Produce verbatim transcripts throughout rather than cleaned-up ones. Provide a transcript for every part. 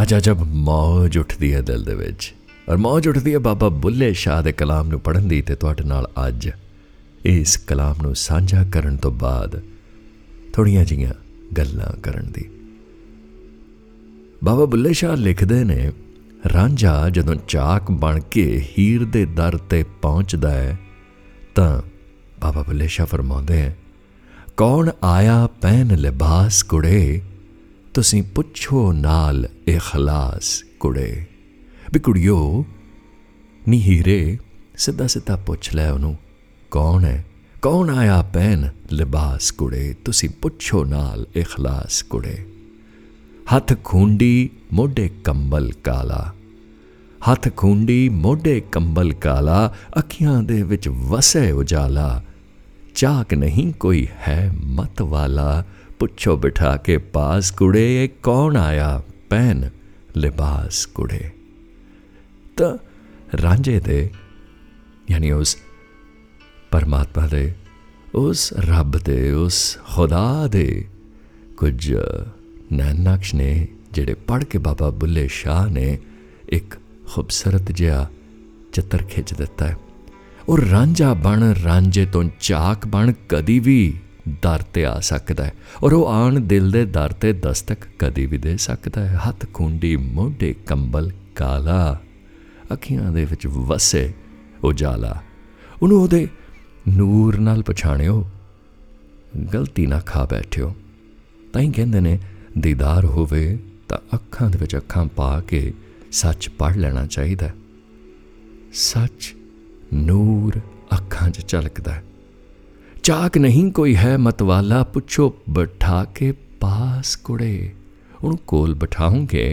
अज अजब मौज उठती है दिल दे विच और मौज उठती है बाबा बुल्ले शाह दे कलाम नू पढ़न दी ते तुहाडे नाल अज इस कलाम नू सांझा करन तो बाद थोड़ियां जिहियां गल्लां करन दी। बाबा बुल्ले शाह लिखदे ने, रांझा जदों चाक बन के हीर दे दर ते पहुंचदा है तां बाबा बुल्ले शाह फरमाउंदे हैं, कौन आया पहन लिबास कुड़े, तुसीं पुछो नाल इखलास कुड़े। भी कुड़ियो नी हीरे, सिद्धा सिद्धा पुछ लै उहनूं कौन है। कौन आया पहन लिबास कुड़े, तुसीं पुछो नाल इखलास कुड़े। हथ खूंडी मोढ़े कंबल काला, हथ खूंडी मोढ़े कंबल काला, अखियां दे विच वसे उजाला, चाक नहीं कोई है मत वाला, पुछो बिठा के पास कुड़े, कौन आया पहन लिबास कुड़े। तो रांझे दे यानी उस परमात्मा दे, उस रब दे, उस खुदा दे कुछ नैनक्श ने जेड़े पढ़ के बाबा बुल्ले शाह ने एक खूबसूरत जिहा चित्र खिंच दिता है। और रांझा बण, रांझे तो चाक बण कदी भी दर ते आ सकता है और वो आन दिल दे दर ते दस्तक कदी भी दे सकता है। हथ खूंडी मोढ़े कंबल काला, अखियां दे विच वसे उजाला, उन्होंने उहदे नूर नाल पछाणियो, गलती ना खा बैठियो। ताईं कहंदे ने दीदार होवे तां अखां दे विच अखां पा के सच पढ़ लेना चाहिए। सच नूर अखां च झलकदा है। चाक नहीं कोई है मतवाला, पुछो बिठा के पास कुड़े। उहनूं कोल बिठाओगे,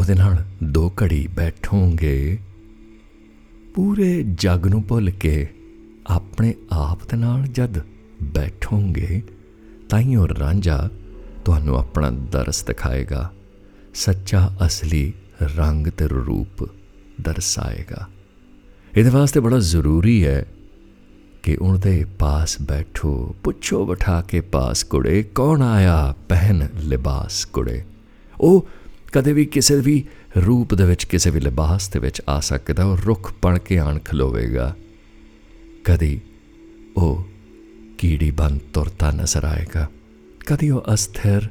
उहदे नाल दो घड़ी बैठोगे, पूरे जग नूं भुल के अपने आप दे नाल जद बैठोगे ताईं ओह रांझा तुहानूं अपना दरस दिखाएगा, सच्चा असली रंग ते रूप दर्शाएगा। इहदे वास्ते बड़ा ज़रूरी है कि उनके पास बैठो, पुछो बिठा के पास कुड़े, कौन आया पहन लिबास कुड़े। ओ कदे भी किसी भी रूप दे विच, किसी भी लिबास दे विच आ सकदा। और रुख बन के आण खलोवेगा, कदी ओ कीड़ी बन तुरता नजर आएगा, कदी वह अस्थिर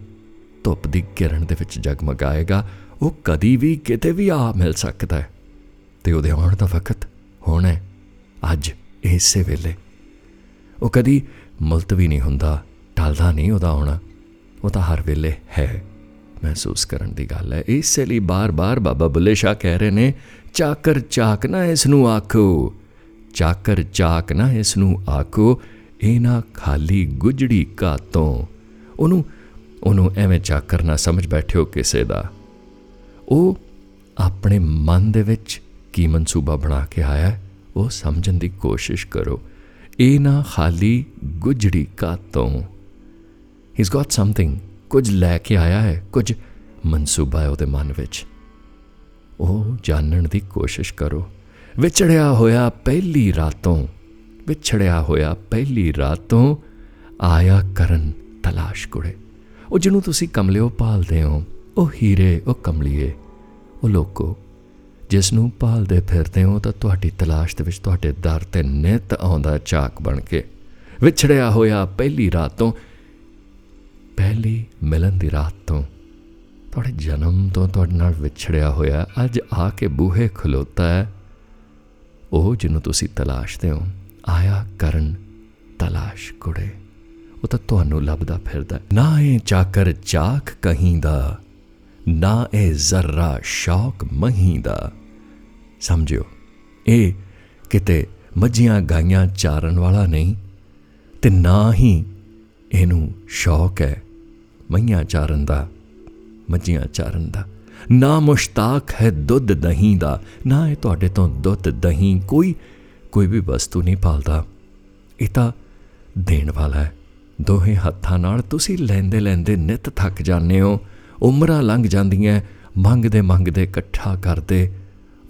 धुप की किरण दे विच जगमगाएगा। वह कदी भी किते भी आ मिल सकता है तो उहदे आउण दा वक्त होना है, अज इसे वेले। वह कदी मुलतवी नहीं हुंदा, टलदा नहीं उहदा आउणा, वह तां हर वेले है, महसूस करन दी गल है। इसलिए बार बार बाबा बुल्ले शाह कह रहे ने, चाकर चाक ना इसनूं आखो, चाकर चाक ना इसनूं आखो, इना खाली गुजड़ी घातों। उन्हों उन्हों एवें चाकर ना समझ बैठे हो किसी का। वो अपने मन दे विच की मनसूबा बना के आया वो समझन की कोशिश करो। इना खाली गुजड़ी घातों, he's got something, कुछ लैके आया है, कुछ मनसूबा है वो मन विच, वो जानन की कोशिश करो। विछड़िया होया पहली रातों, विछड़िया होया पहली रातों, आया करन तलाश कुड़े। वो जिन्हों तुसी कमलिओ भालदे हो, ओ हीरे, ओ कमलिए, ओ लोको, जिसनों भालदे फिरदे हो तां तुहाडी तलाश दे विच तुहाडे दर ते नित आउंदा चाक बन के। विछड़िया होया पहली रातों, पहली मिलन दी रात तो, तुहाडे जन्म तो तुहाडे नाल विछड़िया होया अज आके बूहे खलोता है। ओ जिन्हों तुसी तलाशदे हो, आया करन तलाश कुड़े, वो तो तुहानू लभदा फिरदा। ना ए चाकर चाक कहींदा, ना ए जर्रा शौक महींदा। समझियो ए किते मझियां गाइयां चारन वाला नहीं, ते ना ही इनू शौक है मईयां चारन दा, मझियां चारन दा। ना मुश्ताक है दुध दही दा, ना ए तुहाडे तो दुध दही कोई कोई भी वस्तु नहीं पालदा। इह तां देण वाला है। दोहे हत्थां नाल तुसीं लैंदे लैंदे नित थक जाने हो, उम्रां लंघ जांदियां, मंगदे मंगदे इकट्ठा करदे।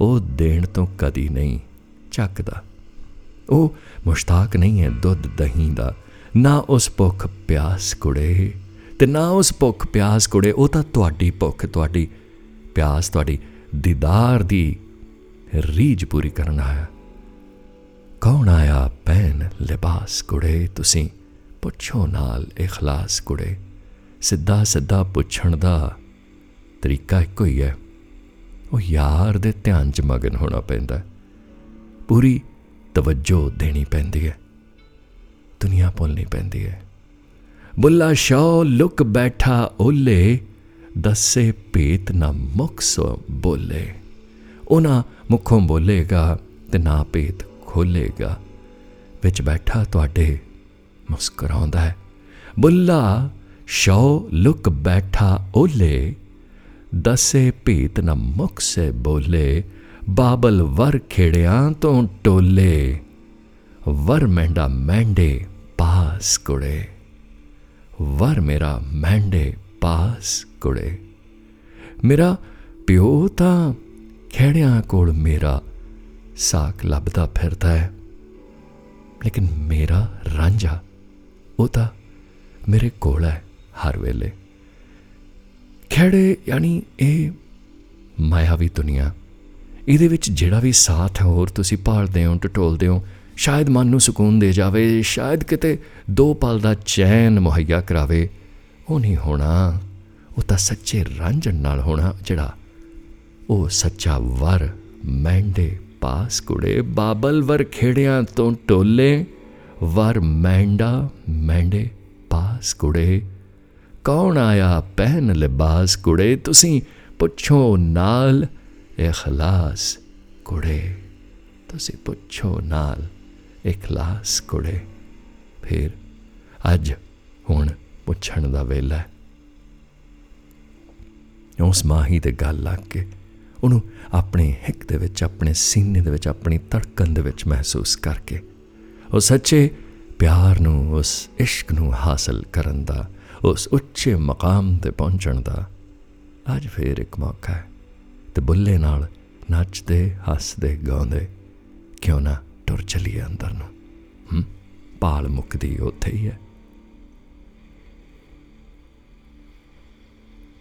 ओह देण तो कदी नहीं झकदा, ओह मुश्ताक नहीं है दुध दही दा, ना उस भुख प्यास कुड़े। ते ना उस भुख प्यास कुड़े वो तो तुहाडी भुख तुहाडी प्यास तुहाडी दीदार दी रीझ पूरी करन आया। कौन आया पहन लिबास कुड़े, तुसीं पुछो नाल इखलास कुड़े। सिद्धा सिद्धा पुछण दा तरीका इक्को ही है, वो यार दे ध्यान च मगन होना पैंदा है, पूरी तवज्जो देनी पैंदी है, दुनिया भुलनी पैंदी है। बुल्ला शाह लुक बैठा ओले, दस्से भेत ना मुख सो बोले। ओना मुखों बोलेगा ते ना भेत खोलेगा, विच बैठा तुहाडे मुस्कराउंदा है। बुल्ला शाह लुक बैठा ओले, दस्से भेत ना मुख से बोले। बाबल वर खेड़ियां तो टोले, वर मेंडा मेंडे पास कुड़े। वर मेरा मैंडे पास कुड़े, मेरा प्यो तां खेड़ियां कोल मेरा साक लभदा फिरदा है, लेकिन मेरा रांझा वो तां मेरे कोल है हर वेले। खेड़े यानी ये मायावी दुनिया, इहदे विच जिहड़ा भी साथ होर तुसीं भालदे हो टटोलदे हो, शायद मन नूं सुकून दे जावे, शायद किते दो पल दा चैन मुहैया करावे, ओह नहीं होना। वो तां सच्चे रांझण नाल होना, जिहड़ा ओ सच्चा वर मैंडे पास कुड़े। बाबल वर खेड़ियां तो टोले, वर मैंडा मैंडे पास कुड़े। कौन आया पहन लिबास कुड़े, तुसीं पुछो नाल इखलास कुड़े। तुसीं पुछो नाल इखलास कुड़े। फिर अज हुण पुछण दा वेला है। उस माही ते गल लग के उन्हों अपने हिक दे विच, अपने सीने दे विच, अपनी धड़कन दे विच महसूस करके उस सच्चे प्यार नूं, उस इश्क नूं हासिल करन दा, उस उच्चे मकाम ते पहुंचण दा अज फिर एक मौका है। ते बुल्ले नाल नचदे हसदे गाउंदे क्यों ना टुर चलीए अंदर नूं। भाल मुकदी उत्थे ही है।